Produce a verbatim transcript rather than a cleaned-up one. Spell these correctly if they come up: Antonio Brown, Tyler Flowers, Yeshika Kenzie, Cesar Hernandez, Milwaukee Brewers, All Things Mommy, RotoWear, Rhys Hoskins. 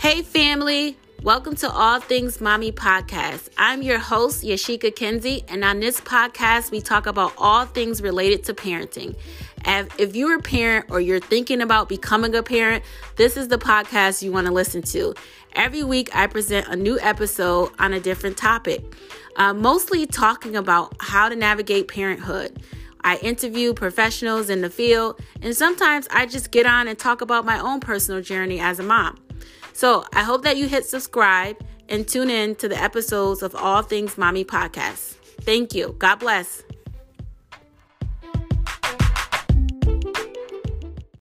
Hey family, welcome to All Things Mommy podcast. I'm your host, Yeshika Kenzie, and on this podcast, we talk about all things related to parenting. If you're a parent or you're thinking about becoming a parent, this is the podcast you want to listen to. Every week, I present a new episode on a different topic, uh, mostly talking about how to navigate parenthood. I interview professionals in the field, and sometimes I just get on and talk about my own personal journey as a mom. So I hope that you hit subscribe and tune in to the episodes of All Things Mommy Podcast. Thank you. God bless.